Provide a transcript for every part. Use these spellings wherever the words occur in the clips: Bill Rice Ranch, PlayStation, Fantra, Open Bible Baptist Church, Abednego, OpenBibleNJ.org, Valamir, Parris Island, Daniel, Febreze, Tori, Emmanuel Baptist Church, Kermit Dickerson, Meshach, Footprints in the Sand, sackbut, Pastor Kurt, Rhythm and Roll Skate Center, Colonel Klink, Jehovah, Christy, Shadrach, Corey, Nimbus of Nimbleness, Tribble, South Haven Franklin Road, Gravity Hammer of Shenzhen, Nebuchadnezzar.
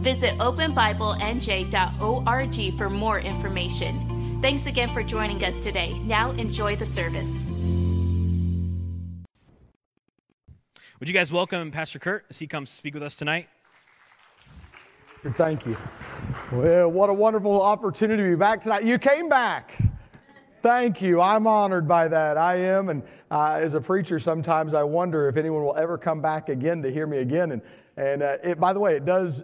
Visit OpenBibleNJ.org for more information. Thanks again for joining us today. Now enjoy the service. Would you guys welcome Pastor Kurt as he comes to speak with us tonight? Thank you. Well, what a wonderful opportunity to be back tonight. You came back. Thank you. I'm honored by that. I am. And as a preacher, sometimes I wonder if anyone will ever come back again to hear me again. And by the way, it does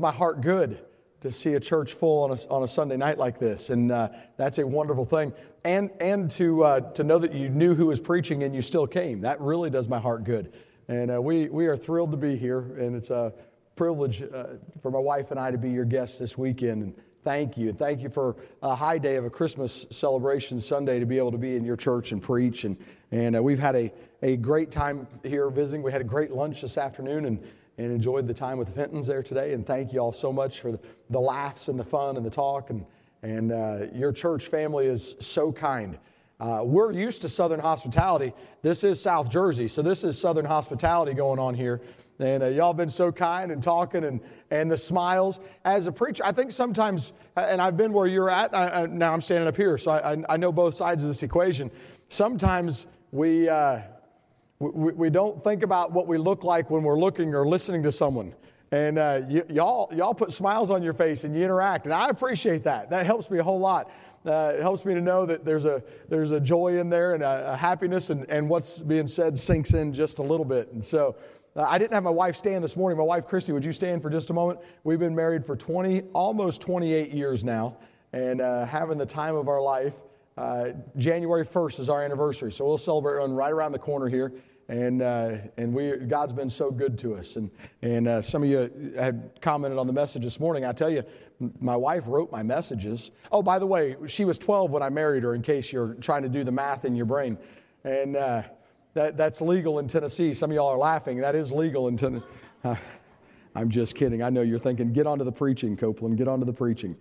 my heart good to see a church full on a Sunday night like this. And that's a wonderful thing. And to know that you knew who was preaching and you still came. That really does my heart good. And we are thrilled to be here. And it's a privilege for my wife and I to be your guests this weekend. And thank you. And thank you for a high day of a Christmas celebration Sunday to be able to be in your church and preach. And we've had a great time here visiting. We had a great lunch this afternoon and enjoyed the time with the Fentons there today. And thank you all so much for the laughs and the fun and the talk. And your church family is so kind. We're used to Southern hospitality. This is South Jersey, so this is Southern hospitality going on here. And y'all been so kind and talking and the smiles. As a preacher, I think sometimes, and I've been where you're at, now I'm standing up here, so I know both sides of this equation. Sometimes we don't think about what we look like when we're looking or listening to someone. And y'all put smiles on your face and you interact, and I appreciate that. That helps me a whole lot. It helps me to know that there's a joy in there and a happiness, and what's being said sinks in just a little bit. And so I didn't have my wife stand this morning. My wife, Christy, would you stand for just a moment? We've been married for almost 28 years now, and having the time of our life. January 1st is our anniversary, so we'll celebrate one right around the corner here. And God's been so good to us. And some of you had commented on the message this morning. I tell you, my wife wrote my messages. Oh, by the way, she was 12 when I married her, in case you're trying to do the math in your brain. And that's legal in Tennessee. Some of y'all are laughing. That is legal in Tennessee. I'm just kidding. I know you're thinking, get on to the preaching, Copeland. Get on to the preaching.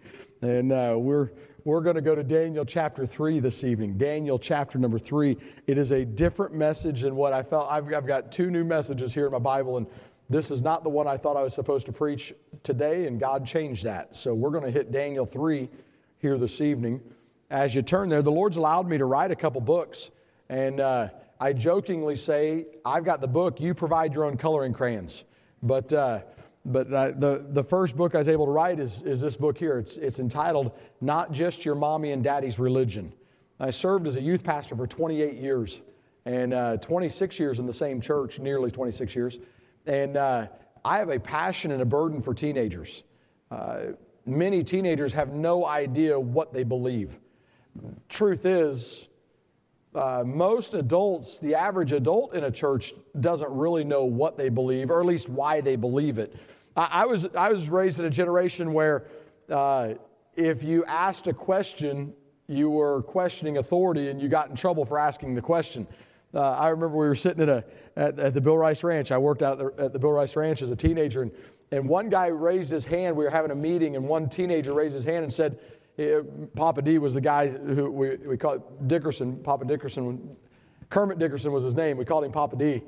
We're going to go to Daniel chapter 3 this evening. Daniel chapter number 3. It is a different message than what I felt. I've got two new messages here in my Bible, and this is not the one I thought I was supposed to preach today, and God changed that. So we're going to hit Daniel 3 here this evening. As you turn there, the Lord's allowed me to write a couple books, and I jokingly say, I've got the book, you provide your own coloring crayons. But the first book I was able to write is this book here. It's entitled, Not Just Your Mommy and Daddy's Religion. I served as a youth pastor for 28 years and 26 years in the same church, nearly 26 years. And I have a passion and a burden for teenagers. Many teenagers have no idea what they believe. Truth is, most adults, the average adult in a church doesn't really know what they believe, or at least why they believe it. I was raised in a generation where if you asked a question, you were questioning authority and you got in trouble for asking the question. I remember we were sitting at the Bill Rice Ranch. I worked out at the Bill Rice Ranch as a teenager, and one guy raised his hand. We were having a meeting, and one teenager raised his hand and said, Papa D was the guy who we called Dickerson, Papa Dickerson. Kermit Dickerson was his name. We called him Papa D.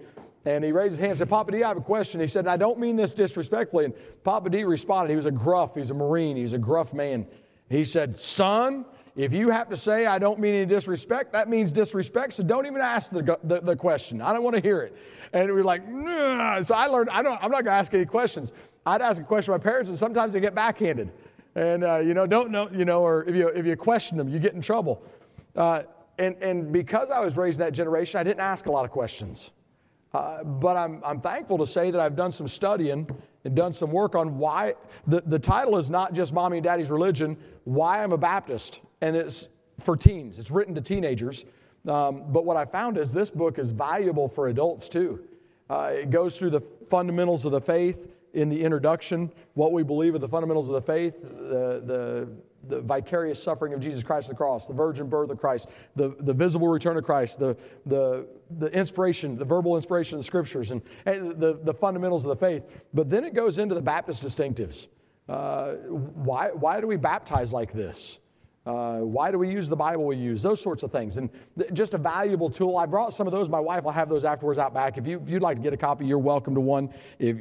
And he raised his hand and said, Papa D, I have a question. He said, and I don't mean this disrespectfully. And Papa D responded. He was a gruff. He was a Marine. He was a gruff man. He said, son, if you have to say I don't mean any disrespect, that means disrespect. So don't even ask the question. I don't want to hear it. And we were like, nah. So I learned, I'm not going to ask any questions. I'd ask a question to my parents, and sometimes they get backhanded. And don't know, or if you question them, you get in trouble. And because I was raised in that generation, I didn't ask a lot of questions. But I'm thankful to say that I've done some studying and done some work on why the title is Not Just Mommy and Daddy's Religion, Why I'm a Baptist, and it's for teens. It's written to teenagers. But what I found is this book is valuable for adults too. It goes through the fundamentals of the faith, in the introduction what we believe are the fundamentals of the faith, the vicarious suffering of Jesus Christ on the cross, the virgin birth of Christ, the visible return of Christ, the inspiration, the verbal inspiration of the Scriptures, and the fundamentals of the faith. But then it goes into the Baptist distinctives. Why do we baptize like this? Why do we use the Bible we use? Those sorts of things. And just a valuable tool. I brought some of those. My wife will have those afterwards out back. If you'd like to get a copy, you're welcome to one. They're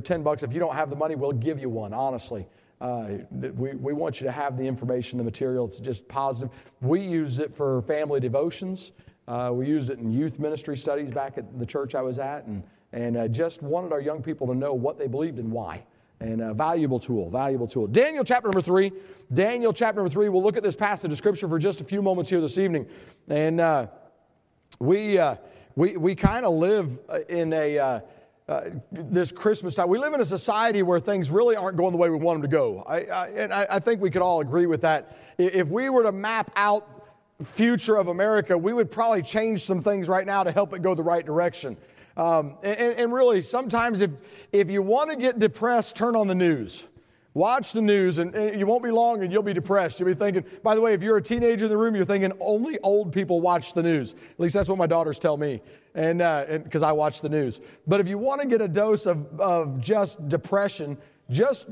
$10. If you don't have the money, we'll give you one, honestly. We want you to have the information, the material. It's just positive. We used it for family devotions. We used it in youth ministry studies back at the church I was at, and just wanted our young people to know what they believed and why. And a valuable tool. Daniel chapter number 3. We'll look at this passage of Scripture for just a few moments here this evening. And we kind of live in a this Christmas time. We live in a society where things really aren't going the way we want them to go. I think we could all agree with that. If we were to map out the future of America, we would probably change some things right now to help it go the right direction. And really, sometimes if you want to get depressed, turn on the news. Watch the news, and you won't be long, and you'll be depressed. You'll be thinking, by the way, if you're a teenager in the room, you're thinking, only old people watch the news. At least that's what my daughters tell me, and because I watch the news. But if you want to get a dose of just depression, just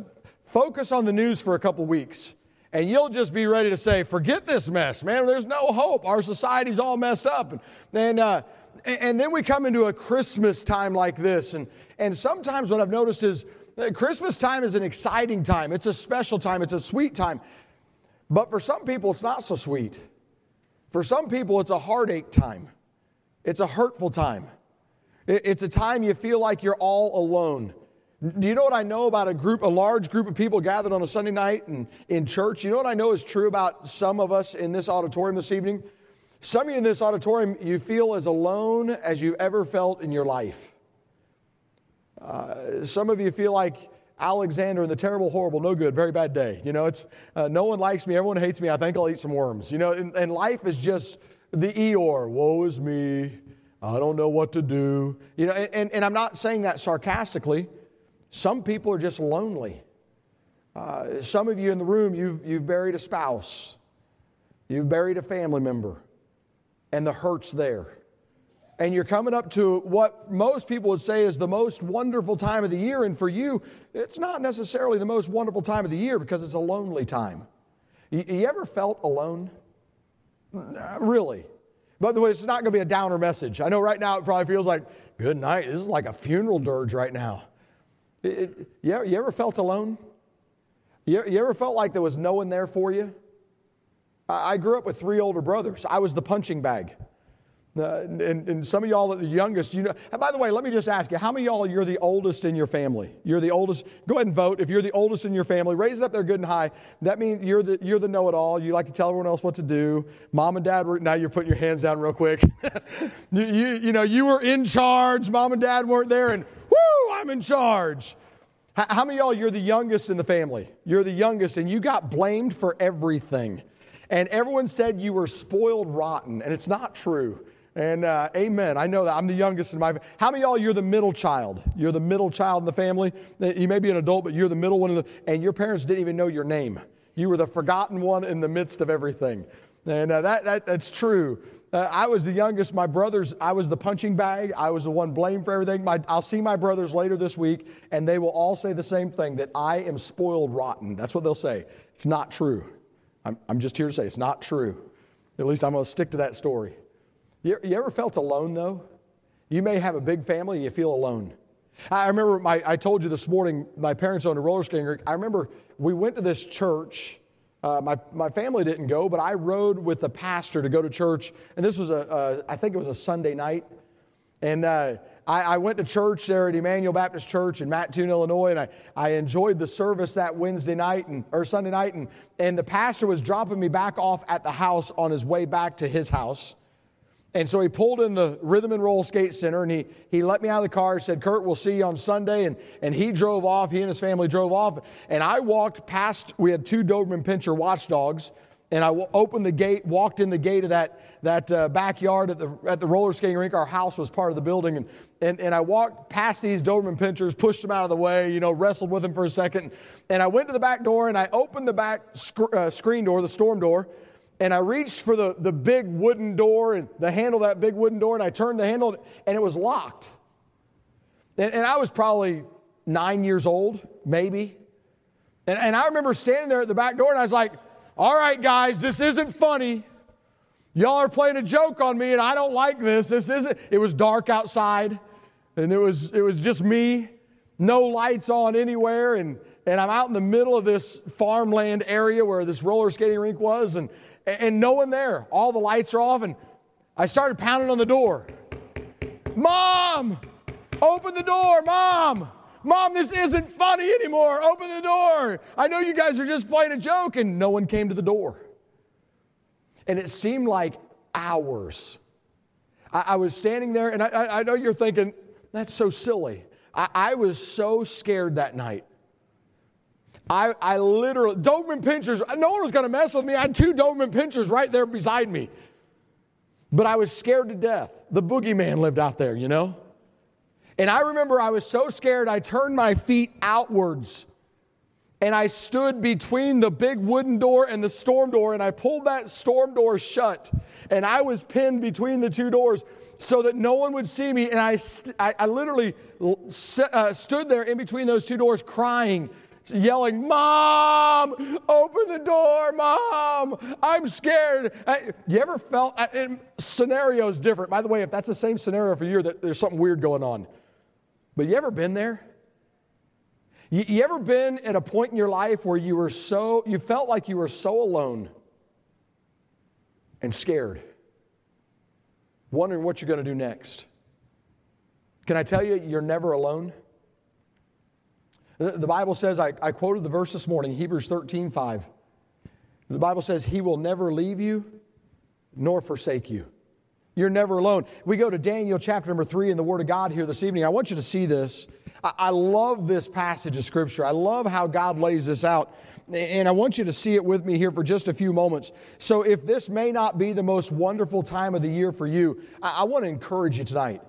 focus on the news for a couple weeks. And you'll just be ready to say, forget this mess, man. There's no hope. Our society's all messed up. And then we come into a Christmas time like this. And sometimes what I've noticed is Christmas time is an exciting time. It's a special time. It's a sweet time. But for some people, it's not so sweet. For some people, it's a heartache time. It's a hurtful time. It's a time you feel like you're all alone. Do you know what I know about a large group of people gathered on a Sunday night and in church? You know what I know is true about some of us in this auditorium this evening? Some of you in this auditorium, you feel as alone as you ever felt in your life. Some of you feel like Alexander and the terrible, horrible, no good, very bad day. You know, it's no one likes me, everyone hates me, I think I'll eat some worms. You know, and life is just the Eeyore, woe is me, I don't know what to do. You know, and I'm not saying that sarcastically. Some people are just lonely. Some of you in the room, you've buried a spouse. You've buried a family member. And the hurt's there. And you're coming up to what most people would say is the most wonderful time of the year. And for you, it's not necessarily the most wonderful time of the year because it's a lonely time. You ever felt alone? Really? By the way, it's not going to be a downer message. I know right now it probably feels like, good night. This is like a funeral dirge right now. You ever felt alone? You ever felt like there was no one there for you? I grew up with 3 older brothers. I was the punching bag. And some of y'all that are the youngest, you know. And by the way, let me just ask you, how many of y'all, you're the oldest in your family? You're the oldest. Go ahead and vote. If you're the oldest in your family, raise it up there good and high. That means you're the know-it-all. You like to tell everyone else what to do. Mom and Dad were, now you're putting your hands down real quick. You know, you were in charge. Mom and Dad weren't there, and woo, I'm in charge. How many of y'all, you're the youngest in the family? You're the youngest, and you got blamed for everything. And everyone said you were spoiled rotten, and it's not true. And amen. I know that. I'm the youngest in my family. How many of y'all, you're the middle child? You're the middle child in the family. You may be an adult, but you're the middle one. And your parents didn't even know your name. You were the forgotten one in the midst of everything. And that's true. I was the youngest. My brothers, I was the punching bag. I was the one blamed for everything. I'll see my brothers later this week, and they will all say the same thing, that I am spoiled rotten. That's what they'll say. It's not true. I'm just here to say it's not true. At least I'm going to stick to that story. You ever felt alone, though? You may have a big family and you feel alone. I remember, I told you this morning, my parents owned a roller skating rink. I remember we went to this church. My family didn't go, but I rode with the pastor to go to church. And this was I think it was a Sunday night. And I went to church there at Emmanuel Baptist Church in Mattoon, Illinois, and I enjoyed the service that Sunday night, and the pastor was dropping me back off at the house on his way back to his house. And so he pulled in the Rhythm and Roll Skate Center, and he let me out of the car, said, Kurt, we'll see you on Sunday, and he drove off, he and his family drove off, and I walked past, we had 2 Doberman Pinscher watchdogs, And I opened the gate, walked in the gate of that backyard at the roller skating rink. Our house was part of the building, and I walked past these Doberman pinchers, pushed them out of the way, wrestled with them for a second, and I went to the back door and I opened the back screen door, the storm door, and I reached for the big wooden door and the handle of that big wooden door, and I turned the handle and it was locked. And I was probably 9 years old, maybe, and I remember standing there at the back door and I was like, "All right, guys, this isn't funny. Y'all are playing a joke on me, and I don't like this. This isn't." It was dark outside, and it was just me, no lights on anywhere, and I'm out in the middle of this farmland area where this roller skating rink was, and no one there. All the lights are off, and I started pounding on the door. "Mom, open the door, Mom. Mom, this isn't funny anymore. Open the door. I know you guys are just playing a joke." And no one came to the door. And it seemed like hours. I was standing there, and I know you're thinking, that's so silly. I was so scared that night. I literally, Doberman pinchers, no one was going to mess with me. I had two Doberman pinchers right there beside me. But I was scared to death. The boogeyman lived out there, And I remember I was so scared, I turned my feet outwards and I stood between the big wooden door and the storm door, and I pulled that storm door shut, and I was pinned between the two doors so that no one would see me, and I literally stood there in between those two doors crying, yelling, "Mom, open the door, Mom, I'm scared." You ever felt, scenario's different. By the way, if that's the same scenario for you, that there's something weird going on. But you ever been there? You ever been at a point in your life where you felt like you were so alone and scared, wondering what you're going to do next? Can I tell you, you're never alone? The Bible says, I quoted the verse this morning, Hebrews 13:5. The Bible says, He will never leave you nor forsake you. You're never alone. We go to Daniel chapter number 3 in the Word of God here this evening. I want you to see this. I love this passage of Scripture. I love how God lays this out. And I want you to see it with me here for just a few moments. So if this may not be the most wonderful time of the year for you, I want to encourage you tonight.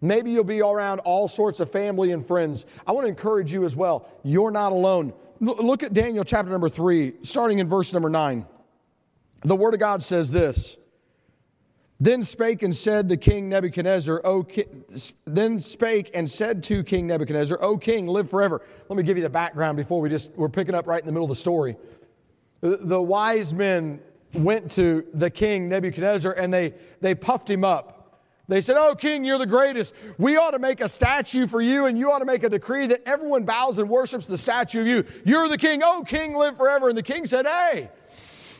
Maybe you'll be around all sorts of family and friends. I want to encourage you as well. You're not alone. Look at Daniel chapter number 3, starting in verse number 9. The Word of God says this. Then spake and said to King Nebuchadnezzar, "O king, live forever." Let me give you the background before we're picking up right in the middle of the story. The wise men went to the king Nebuchadnezzar and they puffed him up. They said, "Oh king, you're the greatest. We ought to make a statue for you, and you ought to make a decree that everyone bows and worships the statue of you. You're the king. Oh king, live forever." And the king said, "Hey,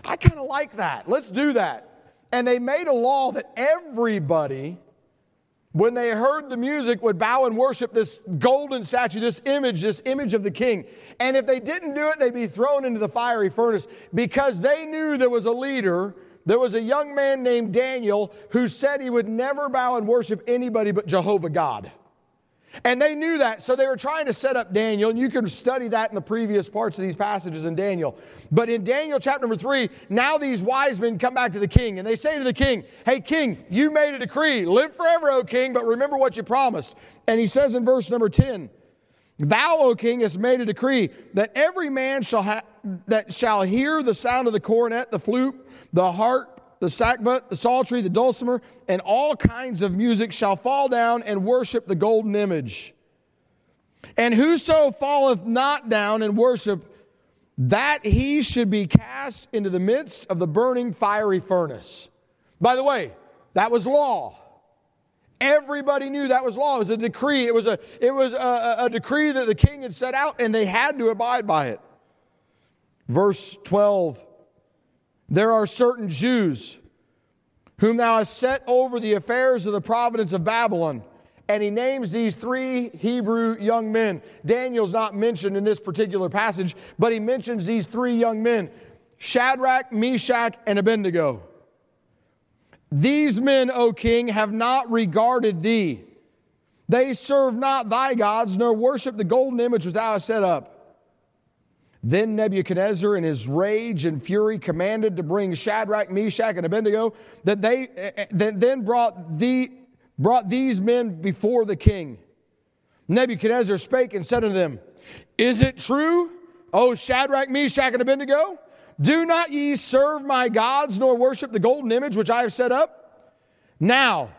I kind of like that. Let's do that." And they made a law that everybody, when they heard the music, would bow and worship this golden statue, this image of the king. And if they didn't do it, they'd be thrown into the fiery furnace, because they knew there was a leader. There was a young man named Daniel who said he would never bow and worship anybody but Jehovah God. And they knew that, so they were trying to set up Daniel, and you can study that in the previous parts of these passages in Daniel. But in Daniel chapter number 3, now these wise men come back to the king, and they say to the king, "Hey king, you made a decree, live forever, O king, but remember what you promised." And he says in verse number 10, "Thou, O king, hast made a decree that every man that shall hear the sound of the cornet, the flute, the harp, the sackbut, the psaltery, the dulcimer, and all kinds of music shall fall down and worship the golden image. And whoso falleth not down and worship, that he should be cast into the midst of the burning fiery furnace." By the way, that was law. Everybody knew that was law. It was a decree. It was a decree that the king had set out, and they had to abide by it. Verse 12. "There are certain Jews whom thou hast set over the affairs of the province of Babylon." And he names these three Hebrew young men. Daniel's not mentioned in this particular passage, but he mentions these three young men, Shadrach, Meshach, and Abednego. "These men, O king, have not regarded thee. They serve not thy gods, nor worship the golden image which thou hast set up. Then Nebuchadnezzar in his rage and fury commanded to bring Shadrach, Meshach, and Abednego, that they then brought these men before the king. Nebuchadnezzar spake and said unto them, Is it true, O Shadrach, Meshach, and Abednego? Do not ye serve my gods, nor worship the golden image which I have set up? Now,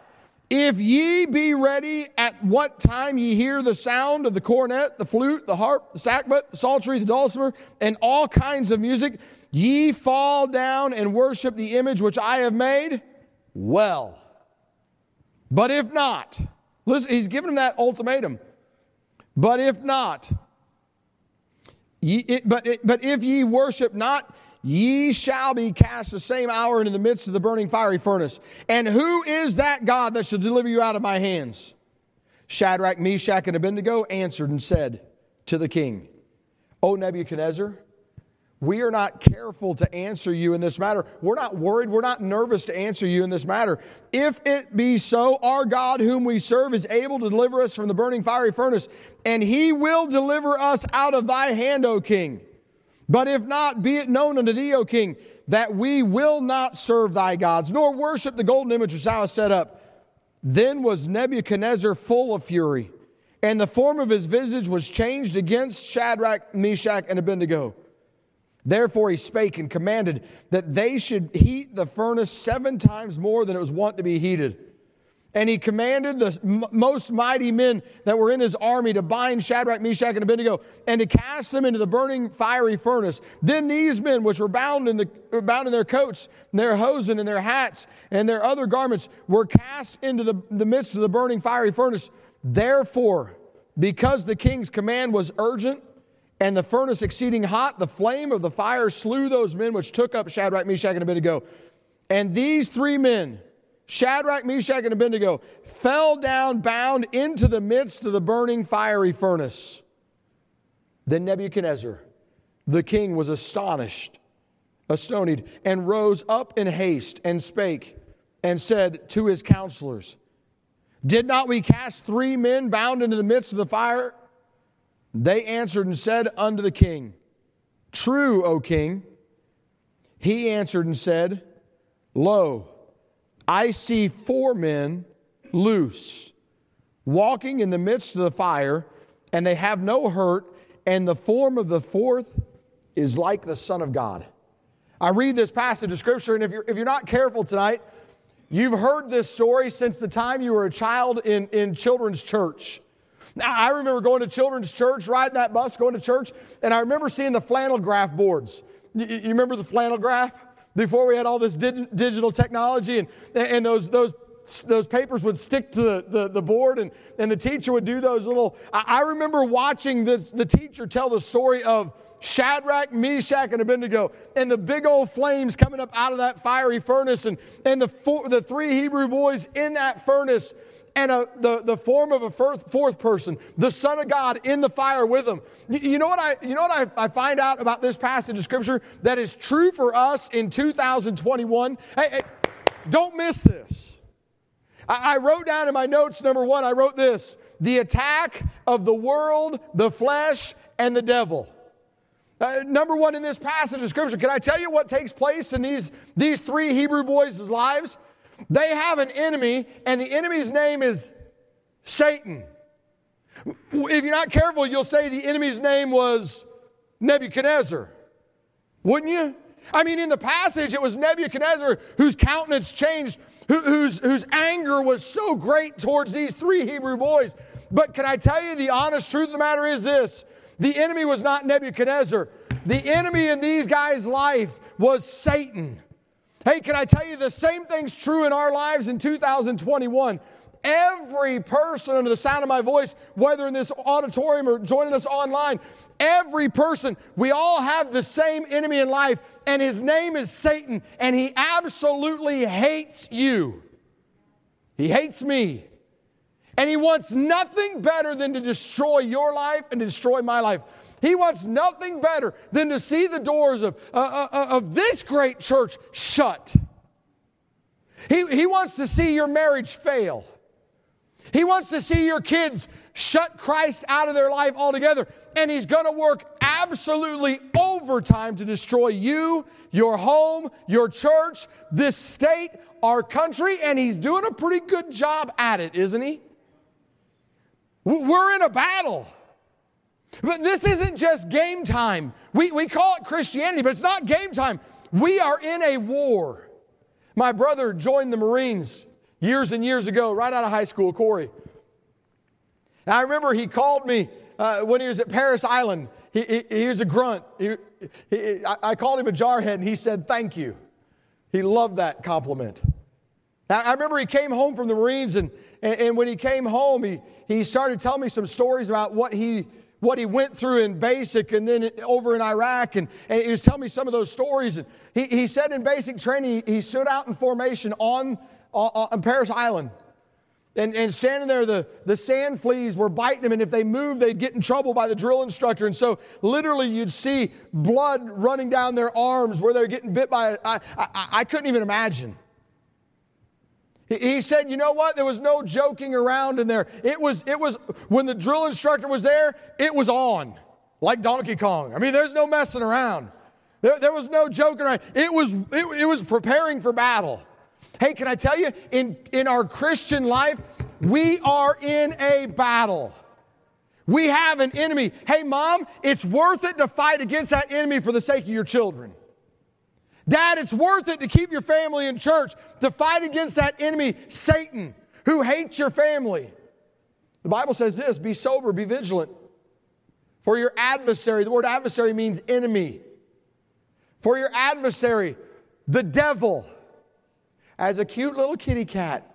if ye be ready at what time ye hear the sound of the cornet, the flute, the harp, the sackbut, the psaltery, the dulcimer, and all kinds of music, ye fall down and worship the image which I have made, well. But if not, listen, he's giving them that ultimatum. But if not, but if ye worship not, ye shall be cast the same hour into the midst of the burning fiery furnace. And who is that God that shall deliver you out of my hands? Shadrach, Meshach, and Abednego answered and said to the king, O Nebuchadnezzar, we are not careful to answer you in this matter. We're not worried. We're not nervous to answer you in this matter. If it be so, our God whom we serve is able to deliver us from the burning fiery furnace, and he will deliver us out of thy hand, O king. But if not, be it known unto thee, O king, that we will not serve thy gods, nor worship the golden image which thou hast set up. Then was Nebuchadnezzar full of fury, and the form of his visage was changed against Shadrach, Meshach, and Abednego. Therefore he spake and commanded that they should heat the furnace 7 times more than it was wont to be heated. And he commanded the most mighty men that were in his army to bind Shadrach, Meshach, and Abednego, and to cast them into the burning fiery furnace. Then these men, which were bound in their coats, and their hosen, and their hats, and their other garments, were cast into the midst of the burning fiery furnace. Therefore, because the king's command was urgent, and the furnace exceeding hot, the flame of the fire slew those men which took up Shadrach, Meshach, and Abednego. And these 3 men... Shadrach, Meshach, and Abednego fell down bound into the midst of the burning fiery furnace. Then Nebuchadnezzar, the king, was astonied, and rose up in haste and spake and said to his counselors, Did not we cast 3 men bound into the midst of the fire? They answered and said unto the king, True, O king. He answered and said, Lo, I see 4 men loose, walking in the midst of the fire, and they have no hurt, and the form of the 4th is like the Son of God. I read this passage of Scripture, and if you're not careful tonight, you've heard this story since the time you were a child in children's church. Now, I remember going to children's church, riding that bus, going to church, and I remember seeing the flannel graph boards. You remember the flannel graph? Before we had all this digital technology, and those papers would stick to the board, and the teacher would do those little... I remember watching the teacher tell the story of Shadrach, Meshach, and Abednego, and the big old flames coming up out of that fiery furnace, and the 3 Hebrew boys in that furnace, and the form of a 4th person, the Son of God in the fire with them. You know what I find out about this passage of Scripture that is true for us in 2021? Hey, don't miss this. I wrote down in my notes, number 1, I wrote this: the attack of the world, the flesh, and the devil. Number 1 in this passage of Scripture. Can I tell you what takes place in these 3 Hebrew boys' lives? They have an enemy, and the enemy's name is Satan. If you're not careful, you'll say the enemy's name was Nebuchadnezzar, wouldn't you? I mean, in the passage, it was Nebuchadnezzar whose countenance changed, whose anger was so great towards these 3 Hebrew boys. But can I tell you the honest truth of the matter is this: the enemy was not Nebuchadnezzar. The enemy in these guys' life was Satan. Hey, can I tell you the same thing's true in our lives in 2021? Every person under the sound of my voice, whether in this auditorium or joining us online, every person, we all have the same enemy in life, and his name is Satan, and he absolutely hates you. He hates me. And he wants nothing better than to destroy your life and to destroy my life. He wants nothing better than to see the doors of this great church shut. He wants to see your marriage fail. He wants to see your kids shut Christ out of their life altogether. And he's going to work absolutely overtime to destroy you, your home, your church, this state, our country, and he's doing a pretty good job at it, isn't he? We're in a battle. But this isn't just game time. We call it Christianity, but it's not game time. We are in a war. My brother joined the Marines years and years ago, right out of high school, Corey. And I remember he called me when he was at Parris Island. He was a grunt. I called him a jarhead, and he said, thank you. He loved that compliment. I remember he came home from the Marines, and when he came home, he started telling me some stories about what he went through in basic and then over in Iraq. And he was telling me some of those stories. And he said in basic training, he stood out in formation on Parris Island. And standing there, the sand fleas were biting him. And if they moved, they'd get in trouble by the drill instructor. And so literally you'd see blood running down their arms where they're getting bit by. I couldn't even imagine. He said, you know what? There was no joking around in there. It was when the drill instructor was there, it was on, like Donkey Kong. I mean, there's no messing around. There was no joking around. It was preparing for battle. Hey, can I tell you, in our Christian life, we are in a battle. We have an enemy. Hey, Mom, it's worth it to fight against that enemy for the sake of your children. Dad, it's worth it to keep your family in church, to fight against that enemy, Satan, who hates your family. The Bible says this, be sober, be vigilant. For your adversary, the word adversary means enemy. For your adversary, the devil, as a cute little kitty cat,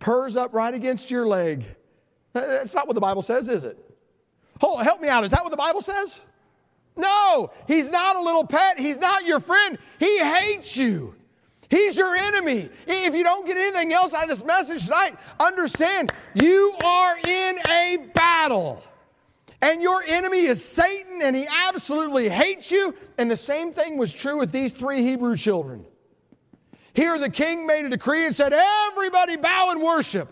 purrs up right against your leg. That's not what the Bible says, is it? Oh, help me out. Is that what the Bible says? No, he's not a little pet. He's not your friend. He hates you. He's your enemy. If you don't get anything else out of this message tonight, understand you are in a battle. And your enemy is Satan, and he absolutely hates you. And the same thing was true with these three Hebrew children. Here the king made a decree and said, everybody bow and worship.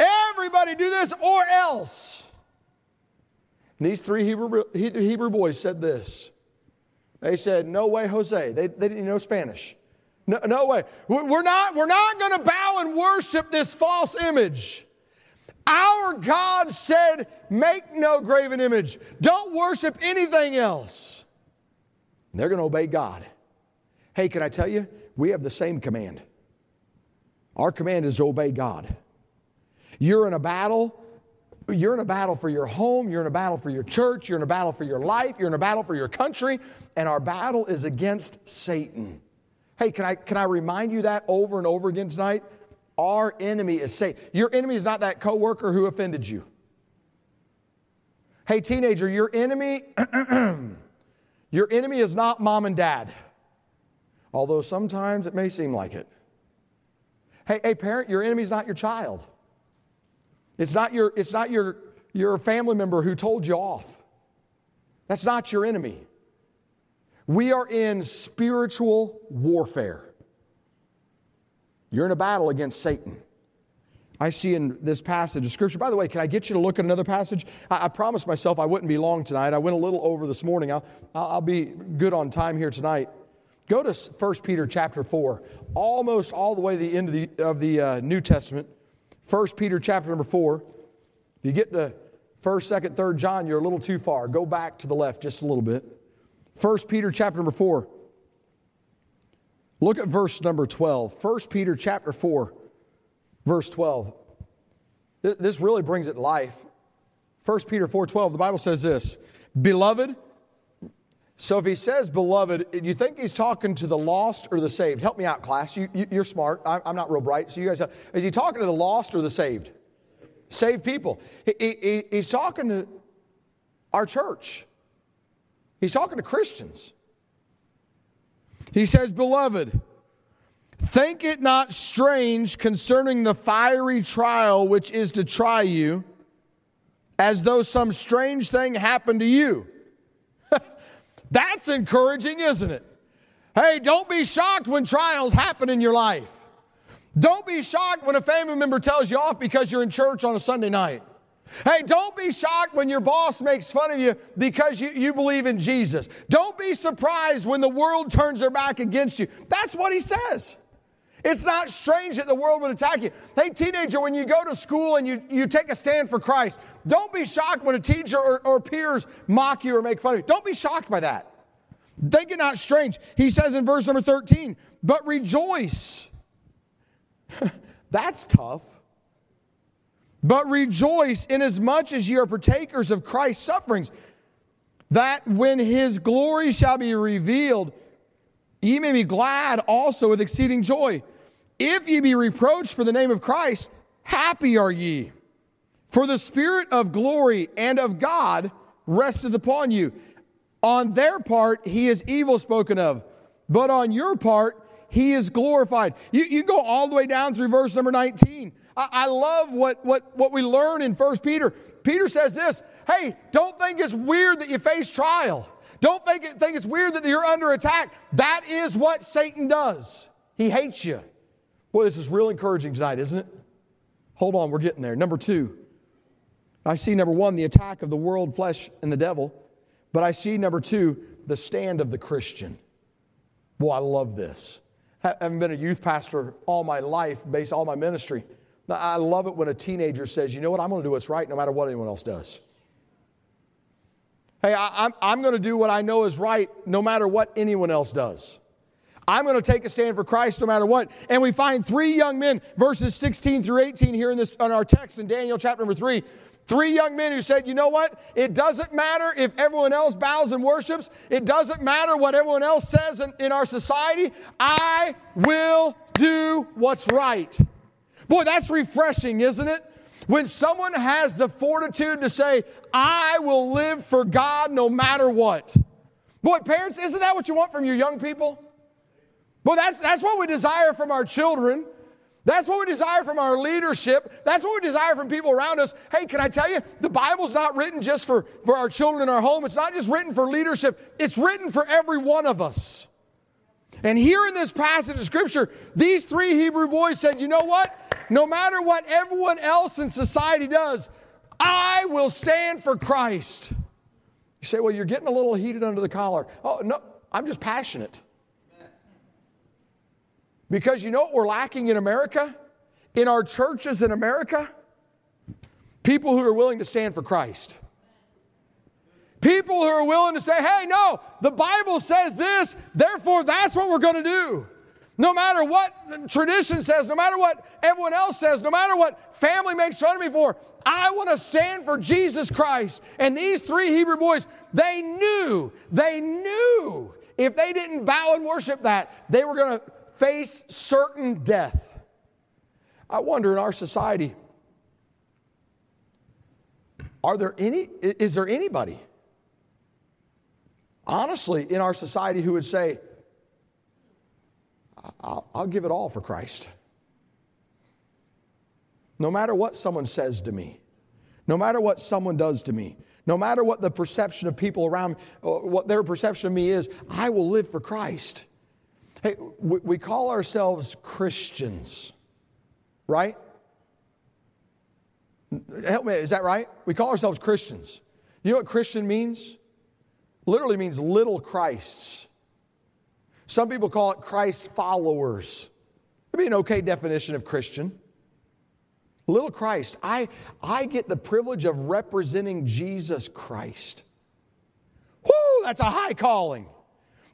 Everybody do this or else. And these three Hebrew boys said this. They said, no way, Jose. They didn't know Spanish. No way. We're not going to bow and worship this false image. Our God said, make no graven image. Don't worship anything else. And they're going to obey God. Hey, can I tell you? We have the same command. Our command is to obey God. You're in a battle. You're in a battle for your home. You're in a battle for your church. You're in a battle for your life. You're in a battle for your country. And our battle is against Satan. Hey, can I remind you that over and over again tonight? Our enemy is Satan. Your enemy is not that coworker who offended you. Hey, teenager, your enemy is not mom and dad. Although sometimes it may seem like it. Hey, parent, your enemy is not your child. It's not your family member who told you off. That's not your enemy. We are in spiritual warfare. You're in a battle against Satan. I see in this passage of Scripture. By the way, can I get you to look at another passage? I promised myself I wouldn't be long tonight. I went a little over this morning. I'll be good on time here tonight. Go to 1 Peter chapter 4, almost all the way to the end of the New Testament. 1 Peter chapter number 4. If you get to 1st, 2nd, 3rd John, you're a little too far. Go back to the left just a little bit. 1 Peter chapter number 4. Look at verse number 12. 1 Peter chapter 4, verse 12. This really brings it to life. 1 Peter 4:12, the Bible says this, Beloved, so if he says, beloved, do you think he's talking to the lost or the saved? Help me out, class. You're smart. I'm not real bright, so you guys help. Is he talking to the lost or the saved? Saved people. He's talking to our church. He's talking to Christians. He says, beloved, think it not strange concerning the fiery trial which is to try you, as though some strange thing happened to you. That's encouraging, isn't it? Hey, don't be shocked when trials happen in your life. Don't be shocked when a family member tells you off because you're in church on a Sunday night. Hey, don't be shocked when your boss makes fun of you because you believe in Jesus. Don't be surprised when the world turns their back against you. That's what he says. It's not strange that the world would attack you. Hey, teenager, when you go to school and you take a stand for Christ, don't be shocked when a teacher or peers mock you or make fun of you. Don't be shocked by that. Think it not strange. He says in verse number 13, but rejoice. That's tough. But rejoice inasmuch as ye are partakers of Christ's sufferings, that when his glory shall be revealed, ye may be glad also with exceeding joy. If ye be reproached for the name of Christ, happy are ye. For the Spirit of glory and of God resteth upon you. On their part, he is evil spoken of, but on your part, he is glorified. You go all the way down through verse number 19. I love what we learn in 1 Peter. Peter says this, hey, don't think it's weird that you face trial. Don't think it's weird that you're under attack. That is what Satan does. He hates you. Boy, this is real encouraging tonight, isn't it? Hold on, we're getting there. Number two, I see number one, the attack of the world, flesh, and the devil. But I see number two, the stand of the Christian. Boy, I love this. I haven't been a youth pastor all my life, based all my ministry. I love it when a teenager says, you know what, I'm going to do what's right no matter what anyone else does. Hey, I'm going to do what I know is right no matter what anyone else does. I'm going to take a stand for Christ no matter what. And we find three young men, verses 16 through 18 here in our text in Daniel chapter number 3. Three young men who said, you know what? It doesn't matter if everyone else bows and worships. It doesn't matter what everyone else says in our society. I will do what's right. Boy, that's refreshing, isn't it? When someone has the fortitude to say, I will live for God no matter what. Boy, parents, isn't that what you want from your young people? Boy, that's what we desire from our children. That's what we desire from our leadership. That's what we desire from people around us. Hey, can I tell you, the Bible's not written just for our children in our home. It's not just written for leadership. It's written for every one of us. And here in this passage of Scripture, these three Hebrew boys said, you know what? No matter what everyone else in society does, I will stand for Christ. You say, well, you're getting a little heated under the collar. Oh, no, I'm just passionate. Because you know what we're lacking in America? In our churches in America? People who are willing to stand for Christ. People who are willing to say, hey, no, the Bible says this, therefore that's what we're going to do. No matter what tradition says, no matter what everyone else says, no matter what family makes fun of me for, I want to stand for Jesus Christ. And these three Hebrew boys, they knew if they didn't bow and worship that, they were going to face certain death. I wonder in our society, is there anybody, honestly, in our society who would say, I'll give it all for Christ. No matter what someone says to me, no matter what someone does to me, no matter what the perception of people around me, what their perception of me is, I will live for Christ. Hey, we call ourselves Christians, right? Help me, is that right? We call ourselves Christians. You know what Christian means? Literally means little Christs. Some people call it Christ followers. That'd be an okay definition of Christian. Little Christ. I get the privilege of representing Jesus Christ. Whoo, that's a high calling.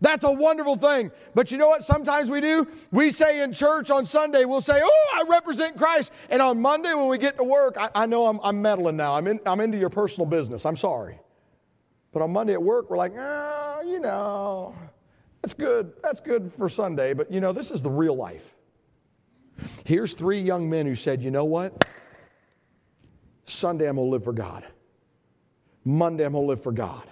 That's a wonderful thing. But you know what sometimes we do? We say in church on Sunday, we'll say, oh, I represent Christ. And on Monday when we get to work, I know I'm meddling now. I'm into your personal business. I'm sorry. But on Monday at work, we're like, oh, you know, that's good. That's good for Sunday. But, you know, this is the real life. Here's three young men who said, you know what? Sunday I'm going to live for God. Monday I'm going to live for God.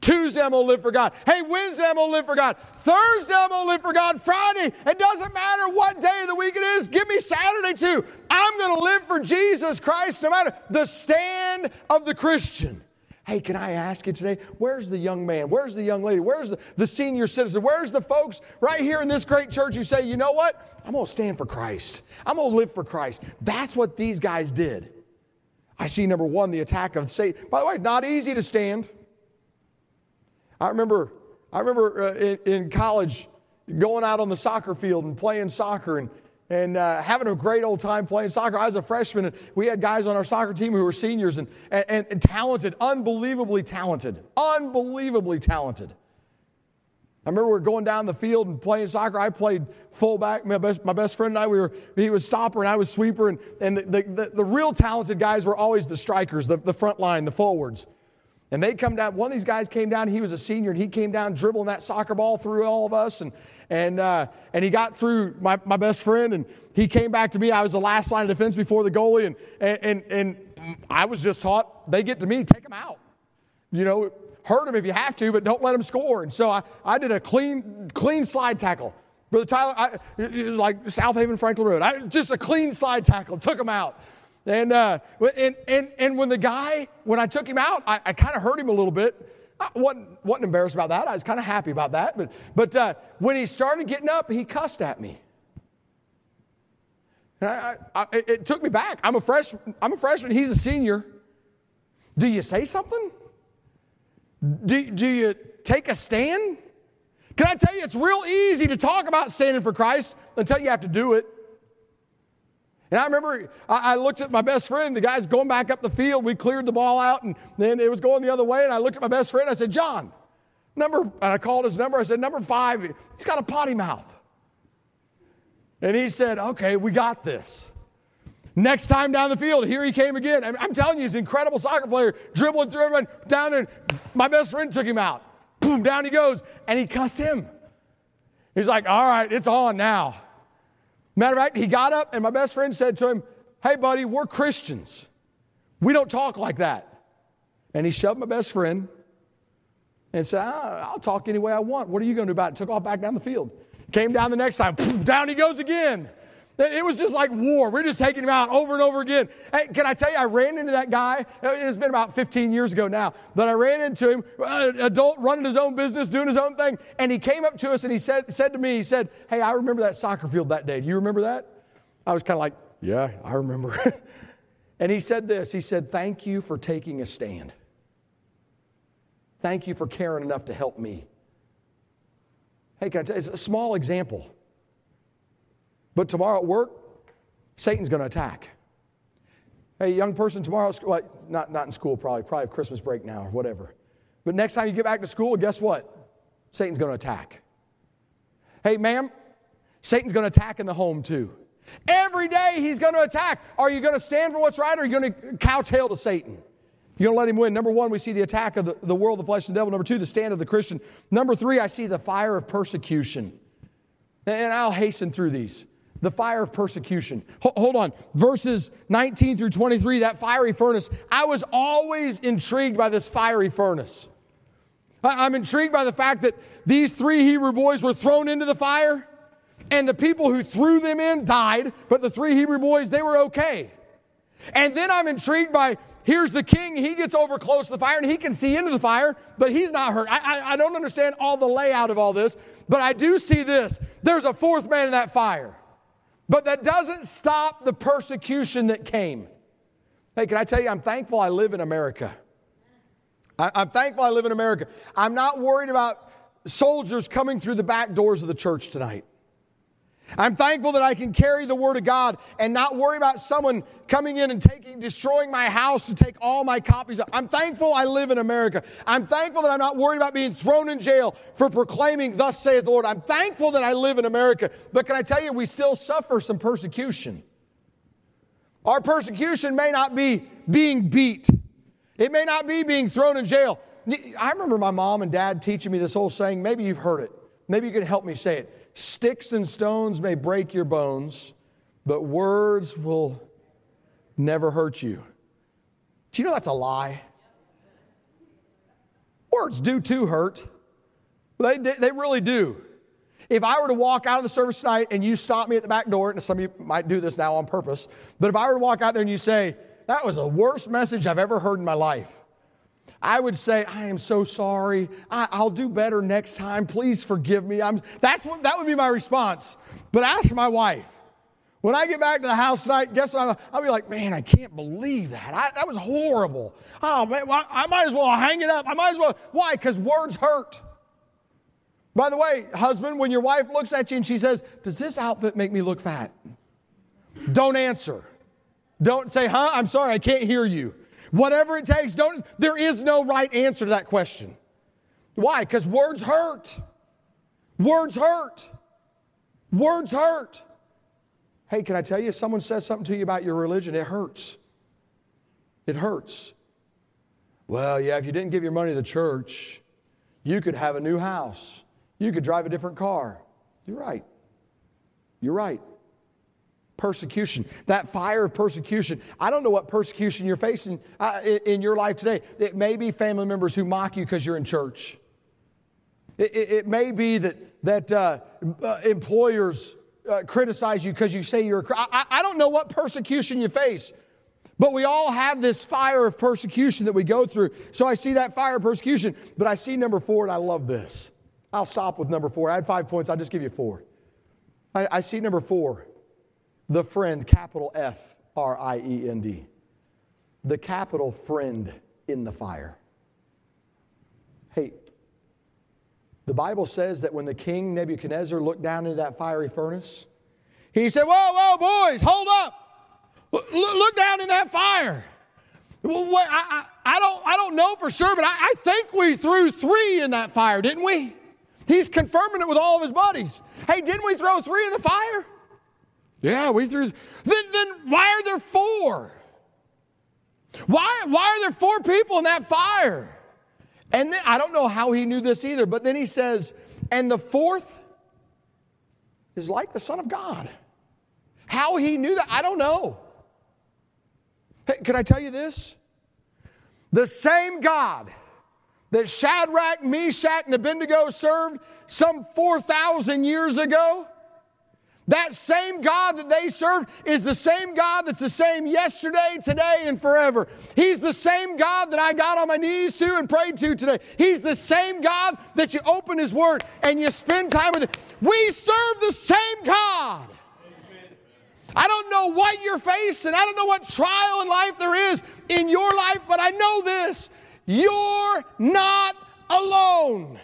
Tuesday, I'm going to live for God. Hey, Wednesday, I'm going to live for God. Thursday, I'm going to live for God. Friday, it doesn't matter what day of the week it is. Give me Saturday, too. I'm going to live for Jesus Christ no matter the stand of the Christian. Hey, can I ask you today, where's the young man? Where's the young lady? Where's the senior citizen? Where's the folks right here in this great church who say, you know what? I'm going to stand for Christ. I'm going to live for Christ. That's what these guys did. I see, number one, the attack of Satan. By the way, not easy to stand. I remember in college going out on the soccer field and playing soccer and having a great old time playing soccer. I was a freshman, and we had guys on our soccer team who were seniors and talented, unbelievably talented. I remember we were going down the field and playing soccer. I played fullback. My best friend and I, he was stopper and I was sweeper. And the real talented guys were always the strikers, the front line, the forwards. And they'd come down. One of these guys came down. He was a senior, and he came down dribbling that soccer ball through all of us. And he got through my best friend, and he came back to me. I was the last line of defense before the goalie. And I was just taught, they get to me, take them out. You know, hurt them if you have to, but don't let them score. And so I did a clean slide tackle. Brother Tyler, it was like South Haven Franklin Road. Just a clean slide tackle, took him out. And when I took him out, I kind of hurt him a little bit. I wasn't embarrassed about that. I was kind of happy about that. But when he started getting up, he cussed at me. And it took me back. I'm a freshman. He's a senior. Do you say something? Do you take a stand? Can I tell you, it's real easy to talk about standing for Christ until you have to do it. And I remember I looked at my best friend. The guy's going back up the field. We cleared the ball out, and then it was going the other way. And I looked at my best friend. I said, John, and I called his number. I said, number 5, he's got a potty mouth. And he said, okay, we got this. Next time down the field, here he came again. I'm telling you, he's an incredible soccer player, dribbling through everyone down there. My best friend took him out. Boom, down he goes, and he cussed him. He's like, all right, it's on now. Matter of fact, he got up, and my best friend said to him, hey, buddy, we're Christians. We don't talk like that. And he shoved my best friend and said, I'll talk any way I want. What are you going to do about it? Took off back down the field. Came down the next time. Poof, down he goes again. It was just like war. We're just taking him out over and over again. Hey, can I tell you, I ran into that guy. It's been about 15 years ago now. But I ran into him, adult, running his own business, doing his own thing. And he came up to us and he said to me, he said, hey, I remember that soccer field that day. Do you remember that? I was kind of like, yeah, I remember. And he said this. He said, thank you for taking a stand. Thank you for caring enough to help me. Hey, can I tell you, it's a small example. But tomorrow at work, Satan's going to attack. Hey, young person, tomorrow, well, not in school probably Christmas break now or whatever. But next time you get back to school, guess what? Satan's going to attack. Hey, ma'am, Satan's going to attack in the home too. Every day he's going to attack. Are you going to stand for what's right, or are you going to cowtail to Satan? You're going to let him win. Number one, we see the attack of the world, the flesh, and the devil. Number two, the stand of the Christian. Number three, I see the fire of persecution. And I'll hasten through these. The fire of persecution. Hold on. Verses 19 through 23, that fiery furnace. I was always intrigued by this fiery furnace. I'm intrigued by the fact that these 3 Hebrew boys were thrown into the fire, and the people who threw them in died, but the 3 Hebrew boys, they were okay. And then I'm intrigued by, here's the king, he gets over close to the fire, and he can see into the fire, but he's not hurt. I don't understand all the layout of all this, but I do see this. There's a 4th man in that fire. But that doesn't stop the persecution that came. Hey, can I tell you, I'm thankful I live in America. I'm thankful I live in America. I'm not worried about soldiers coming through the back doors of the church tonight. I'm thankful that I can carry the Word of God and not worry about someone coming in and destroying my house to take all my copies. I'm thankful I live in America. I'm thankful that I'm not worried about being thrown in jail for proclaiming, thus saith the Lord. I'm thankful that I live in America. But can I tell you, we still suffer some persecution. Our persecution may not be being beat. It may not be being thrown in jail. I remember my mom and dad teaching me this whole saying. Maybe you've heard it. Maybe you can help me say it. Sticks and stones may break your bones, but words will never hurt you. Do you know that's a lie? Words do too hurt. They really do. If I were to walk out of the service tonight and you stop me at the back door, and some of you might do this now on purpose, but if I were to walk out there and you say, that was the worst message I've ever heard in my life, I would say, I am so sorry. I'll do better next time. Please forgive me. That would be my response. But ask my wife. When I get back to the house tonight, guess what? I'll be like, man, I can't believe that. That was horrible. Oh, man, I might as well hang it up. I might as well. Why? Because words hurt. By the way, husband, when your wife looks at you and she says, does this outfit make me look fat? Don't answer. Don't say, huh? I'm sorry, I can't hear you. Whatever it takes, don't. There is no right answer to that question. Why? Because words hurt. Words hurt. Words hurt. Hey, can I tell you, if someone says something to you about your religion, it hurts. It hurts. Well, yeah, if you didn't give your money to the church, you could have a new house. You could drive a different car. You're right. You're right. Persecution. That fire of persecution. I don't know what persecution you're facing in your life today. It may be family members who mock you because you're in church. It may be that employers criticize you because you say you're a Christian. I don't know what persecution you face, but we all have this fire of persecution that we go through. So I see that fire of persecution, but I see number 4, and I love this. I'll stop with number 4. I had 5 points. I'll just give you 4. I see number 4, the friend, capital F-R-I-E-N-D. The capital friend in the fire. Hey, the Bible says that when the king Nebuchadnezzar looked down into that fiery furnace, he said, whoa, boys, hold up. Look down in that fire. I don't know for sure, but I think we threw 3 in that fire, didn't we? He's confirming it with all of his buddies. Hey, didn't we throw 3 in the fire? Yeah, we threw. Then why are there 4? Why are there 4 people in that fire? And then, I don't know how he knew this either, but then he says, and the 4th is like the Son of God. How he knew that, I don't know. Hey, can I tell you this? The same God that Shadrach, Meshach, and Abednego served some 4,000 years ago, that same God that they served is the same God that's the same yesterday, today, and forever. He's the same God that I got on my knees to and prayed to today. He's the same God that you open His Word and you spend time with it. We serve the same God. I don't know what you're facing. I don't know what trial in life there is in your life, but I know this. You're not alone.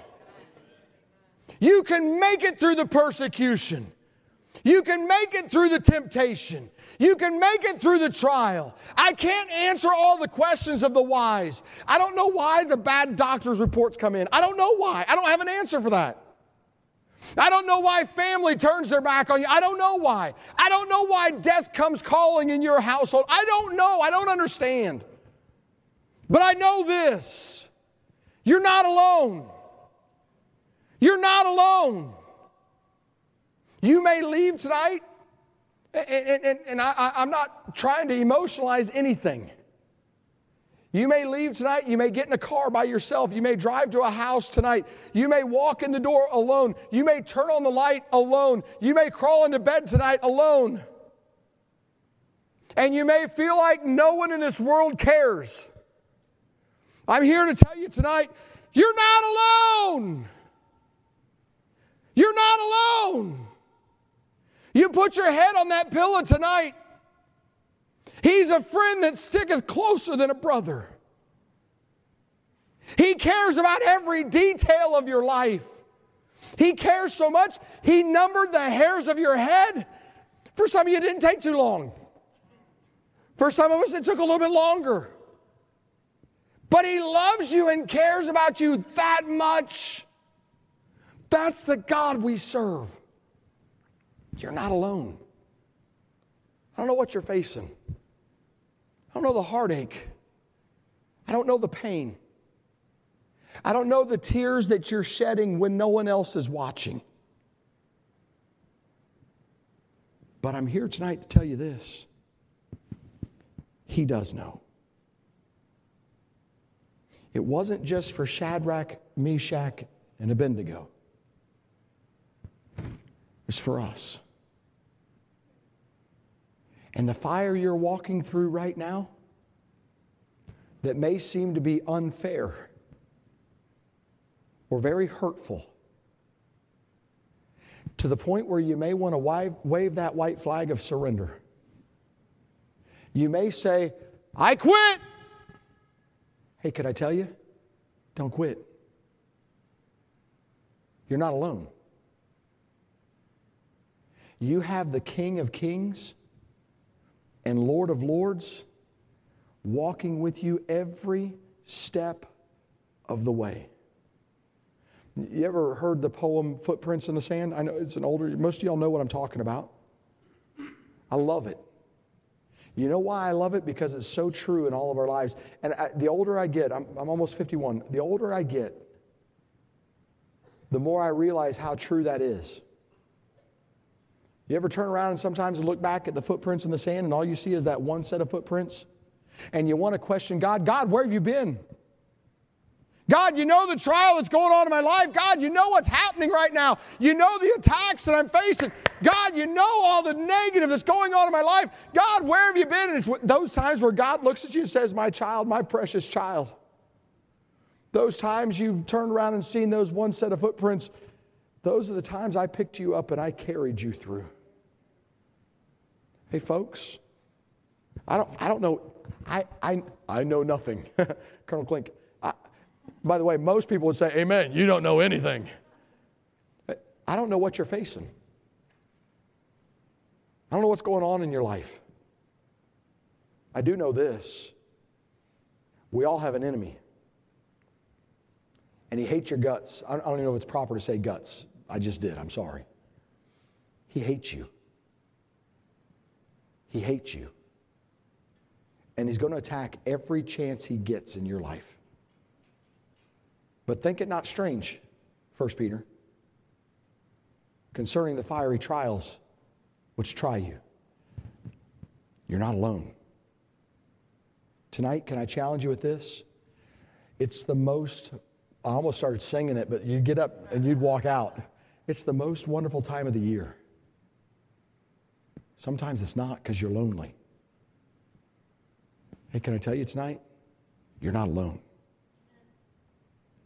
You can make it through the persecution. You can make it through the temptation. You can make it through the trial. I can't answer all the questions of the whys. I don't know why the bad doctor's reports come in. I don't know why. I don't have an answer for that. I don't know why family turns their back on you. I don't know why. I don't know why death comes calling in your household. I don't know. I don't understand. But I know this, you're not alone. You're not alone. You may leave tonight, and I'm not trying to emotionalize anything. You may leave tonight, you may get in a car by yourself, you may drive to a house tonight, you may walk in the door alone, you may turn on the light alone, you may crawl into bed tonight alone. And you may feel like no one in this world cares. I'm here to tell you tonight, you're not alone. You're not alone. You put your head on that pillow tonight. He's a friend that sticketh closer than a brother. He cares about every detail of your life. He cares so much, He numbered the hairs of your head. For some of you, it didn't take too long. For some of us, it took a little bit longer. But He loves you and cares about you that much. That's the God we serve. You're not alone. I don't know what you're facing. I don't know the heartache. I don't know the pain. I don't know the tears that you're shedding when no one else is watching. But I'm here tonight to tell you this. He does know. It wasn't just for Shadrach, Meshach, and Abednego. It's for us. And the fire you're walking through right now that may seem to be unfair or very hurtful, to the point where you may want to wave that white flag of surrender. You may say, I quit. Hey, could I tell you? Don't quit. You're not alone. You have the King of Kings and Lord of Lords walking with you every step of the way. You ever heard the poem Footprints in the Sand? I know it's an older, most of y'all know what I'm talking about. I love it. You know why I love it? Because it's so true in all of our lives. And the older I get, I'm almost 51, the older I get, the more I realize how true that is. You ever turn around and sometimes look back at the footprints in the sand and all you see is that one set of footprints? And you want to question God, God, where have you been? God, you know the trial that's going on in my life. God, you know what's happening right now. You know the attacks that I'm facing. God, you know all the negative that's going on in my life. God, where have you been? And it's those times where God looks at you and says, my child, my precious child. Those times you've turned around and seen those one set of footprints, those are the times I picked you up and I carried you through. Hey, folks, I don't know. I know nothing. Colonel Klink. By the way, most people would say, amen, you don't know anything. I don't know what you're facing. I don't know what's going on in your life. I do know this. We all have an enemy. And he hates your guts. I don't even know if it's proper to say guts. I just did. I'm sorry. He hates you. He hates you. And he's going to attack every chance he gets in your life. But think it not strange, 1 Peter, concerning the fiery trials which try you. You're not alone. Tonight, can I challenge you with this? It's the most... I almost started singing it, but you'd get up and you'd walk out. It's the most wonderful time of the year. Sometimes it's not because you're lonely. Hey, can I tell you tonight? You're not alone.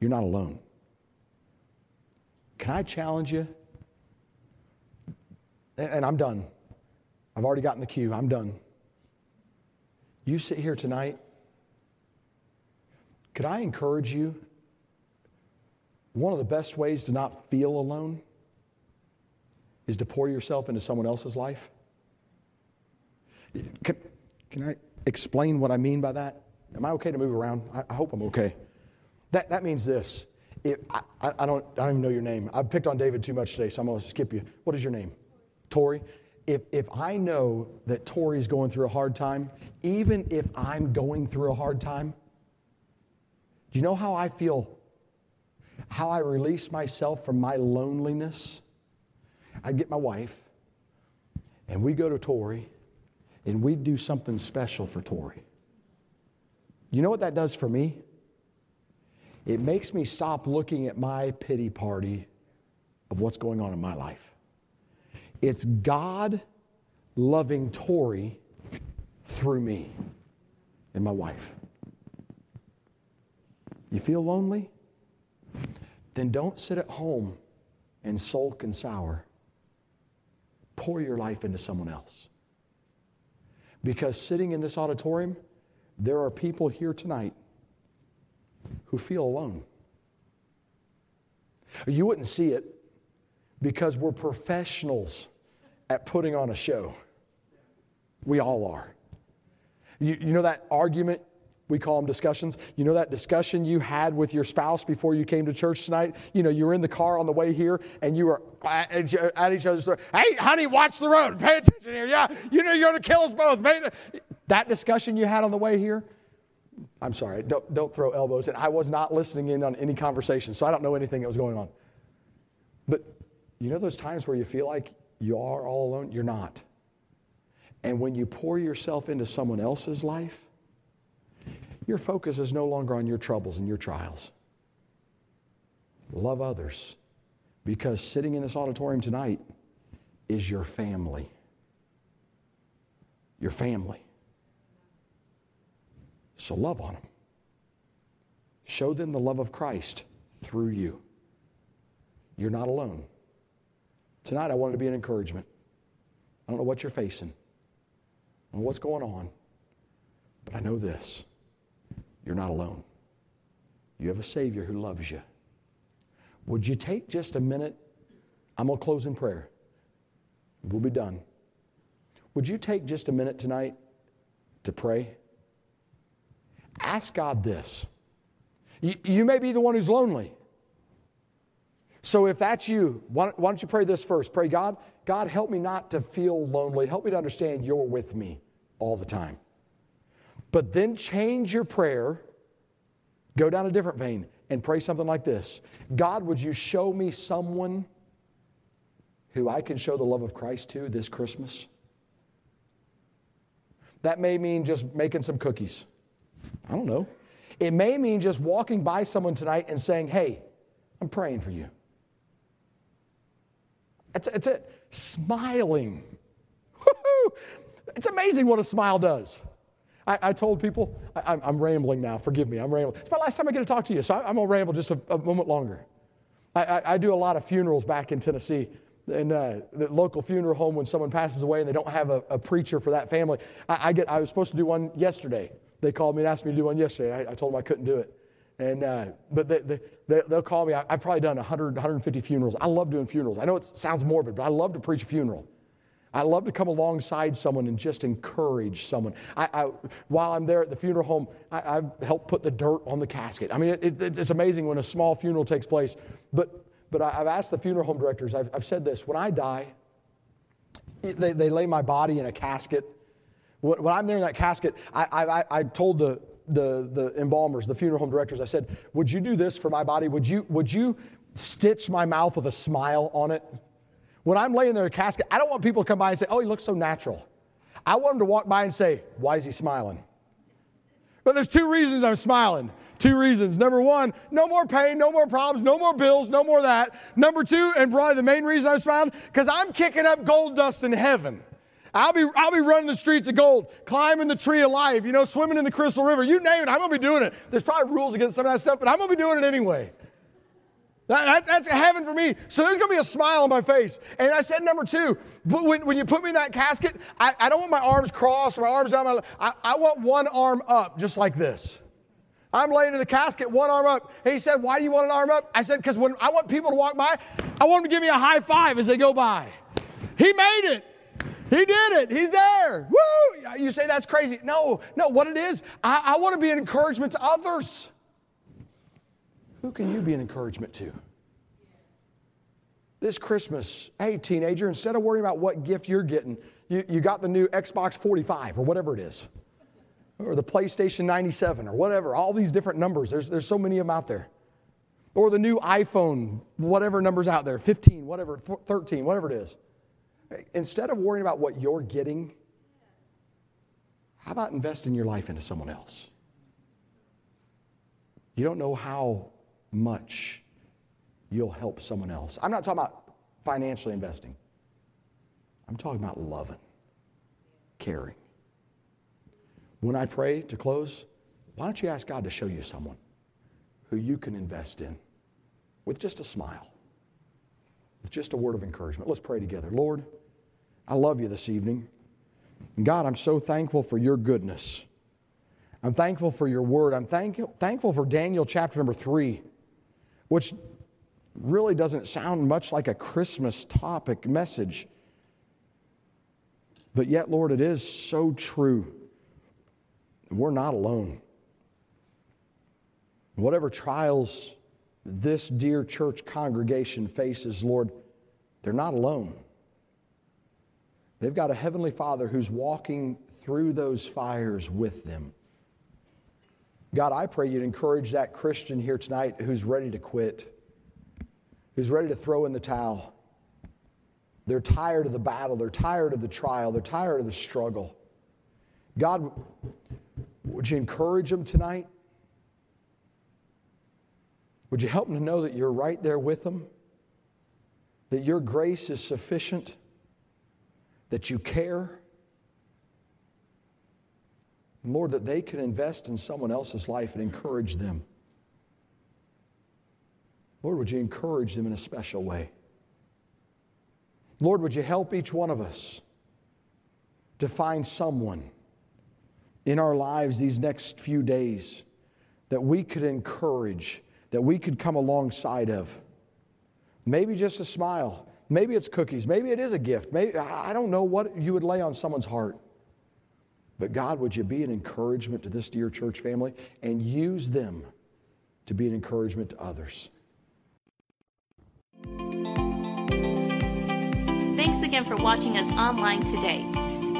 You're not alone. Can I challenge you? And I'm done. I've already gotten the cue. I'm done. You sit here tonight. Could I encourage you? One of the best ways to not feel alone is to pour yourself into someone else's life. Can I explain what I mean by that? Am I okay to move around? I hope I'm okay. That means this. I don't even know your name. I've picked on David too much today, so I'm going to skip you. What is your name? Tori. If I know that Tori's going through a hard time, even if I'm going through a hard time, do you know how I feel? How I release myself from my loneliness. I get my wife, and we go to Tori, and we do something special for Tori. You know what that does for me? It makes me stop looking at my pity party of what's going on in my life. It's God loving Tori through me and my wife. You feel lonely? Then don't sit at home and sulk and sour. Pour your life into someone else. Because sitting in this auditorium, there are people here tonight who feel alone. You wouldn't see it because we're professionals at putting on a show. We all are. You know that argument? We call them discussions. You know that discussion you had with your spouse before you came to church tonight? You know, you were in the car on the way here, and you were at each other's throat. Hey, honey, watch the road. Pay attention here. Yeah, you know you're going to kill us both. That discussion you had on the way here? I'm sorry, don't throw elbows. And I was not listening in on any conversation, so I don't know anything that was going on. But you know those times where you feel like you are all alone? You're not. And when you pour yourself into someone else's life, your focus is no longer on your troubles and your trials. Love others, because sitting in this auditorium tonight is your family. Your family. So love on them. Show them the love of Christ through you. You're not alone. Tonight I wanted to be an encouragement. I don't know what you're facing. I don't know what's going on. But I know this. You're not alone. You have a Savior who loves you. Would you take just a minute? I'm going to close in prayer. We'll be done. Would you take just a minute tonight to pray? Ask God this. You may be the one who's lonely. So if that's you, why don't you pray this first? Pray, God, help me not to feel lonely. Help me to understand you're with me all the time. But then change your prayer. Go down a different vein and pray something like this. God, would you show me someone who I can show the love of Christ to this Christmas? That may mean just making some cookies. I don't know. It may mean just walking by someone tonight and saying, hey, I'm praying for you. That's it. Smiling. Woo-hoo! It's amazing what a smile does. I told people, I'm rambling now. Forgive me. I'm rambling. It's my last time I get to talk to you, so I'm going to ramble just a moment longer. I do a lot of funerals back in Tennessee. In the local funeral home, when someone passes away and they don't have a preacher for that family, I was supposed to do one yesterday. They called me and asked me to do one yesterday. I told them I couldn't do it. And but they'll call me. I've probably done 100, 150 funerals. I love doing funerals. I know it sounds morbid, but I love to preach a funeral. I love to come alongside someone and just encourage someone. While I'm there at the funeral home, I've helped put the dirt on the casket. I mean, it's amazing when a small funeral takes place. But I've asked the funeral home directors, I've said this, when I die, they lay my body in a casket. When I'm there in that casket, I told the embalmers, the funeral home directors, I said, would you do this for my body? Would you stitch my mouth with a smile on it? When I'm laying there in a casket, I don't want people to come by and say, oh, he looks so natural. I want them to walk by and say, why is he smiling? But there's two reasons I'm smiling. Two reasons. Number one, no more pain, no more problems, no more bills, no more that. Number two, and probably the main reason I'm smiling, because I'm kicking up gold dust in heaven. I'll be running the streets of gold, climbing the tree of life, swimming in the Crystal River. You name it, I'm going to be doing it. There's probably rules against some of that stuff, but I'm going to be doing it anyway. That's heaven for me. So there's going to be a smile on my face. And I said, number two, but when you put me in that casket, I don't want my arms crossed or my arms down. I want one arm up just like this. I'm laying in the casket, one arm up. And he said, why do you want an arm up? I said, because when I want people to walk by, I want them to give me a high five as they go by. He made it. He did it. He's there. Woo! You say that's crazy. No, what it is, I want to be an encouragement to others. Who can you be an encouragement to? This Christmas, hey, teenager, instead of worrying about what gift you're getting, you got the new Xbox 45 or whatever it is. Or the PlayStation 97 or whatever, all these different numbers. There's so many of them out there. Or the new iPhone, whatever number's out there, 15, whatever, 13, whatever it is. Instead of worrying about what you're getting, how about investing your life into someone else? You don't know how much you'll help someone else. I'm not talking about financially investing. I'm talking about loving, caring. When I pray to close, why don't you ask God to show you someone who you can invest in with just a smile, with just a word of encouragement. Let's pray together. Lord, I love you this evening. And God, I'm so thankful for your goodness. I'm thankful for your word. I'm thankful for Daniel chapter number 3, which really doesn't sound much like a Christmas topic message. But yet, Lord, it is so true. We're not alone. Whatever trials this dear church congregation faces, Lord, they're not alone. They've got a Heavenly Father who's walking through those fires with them. God, I pray you'd encourage that Christian here tonight who's ready to quit, who's ready to throw in the towel. They're tired of the battle. They're tired of the trial. They're tired of the struggle. God, would you encourage them tonight? Would you help them to know that you're right there with them? That your grace is sufficient? That you care? And Lord, that they can invest in someone else's life and encourage them. Lord, would you encourage them in a special way? Lord, would you help each one of us to find someone in our lives these next few days that we could encourage, that we could come alongside of. Maybe just a smile. Maybe it's cookies. Maybe it is a gift. Maybe, I don't know what you would lay on someone's heart. But God, would you be an encouragement to this dear church family and use them to be an encouragement to others. Thanks again for watching us online today.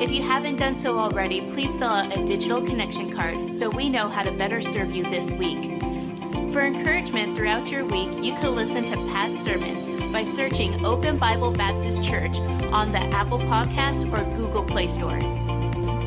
If you haven't done so already, please fill out a digital connection card so we know how to better serve you this week. For encouragement throughout your week, you can listen to past sermons by searching Open Bible Baptist Church on the Apple Podcast or Google Play Store.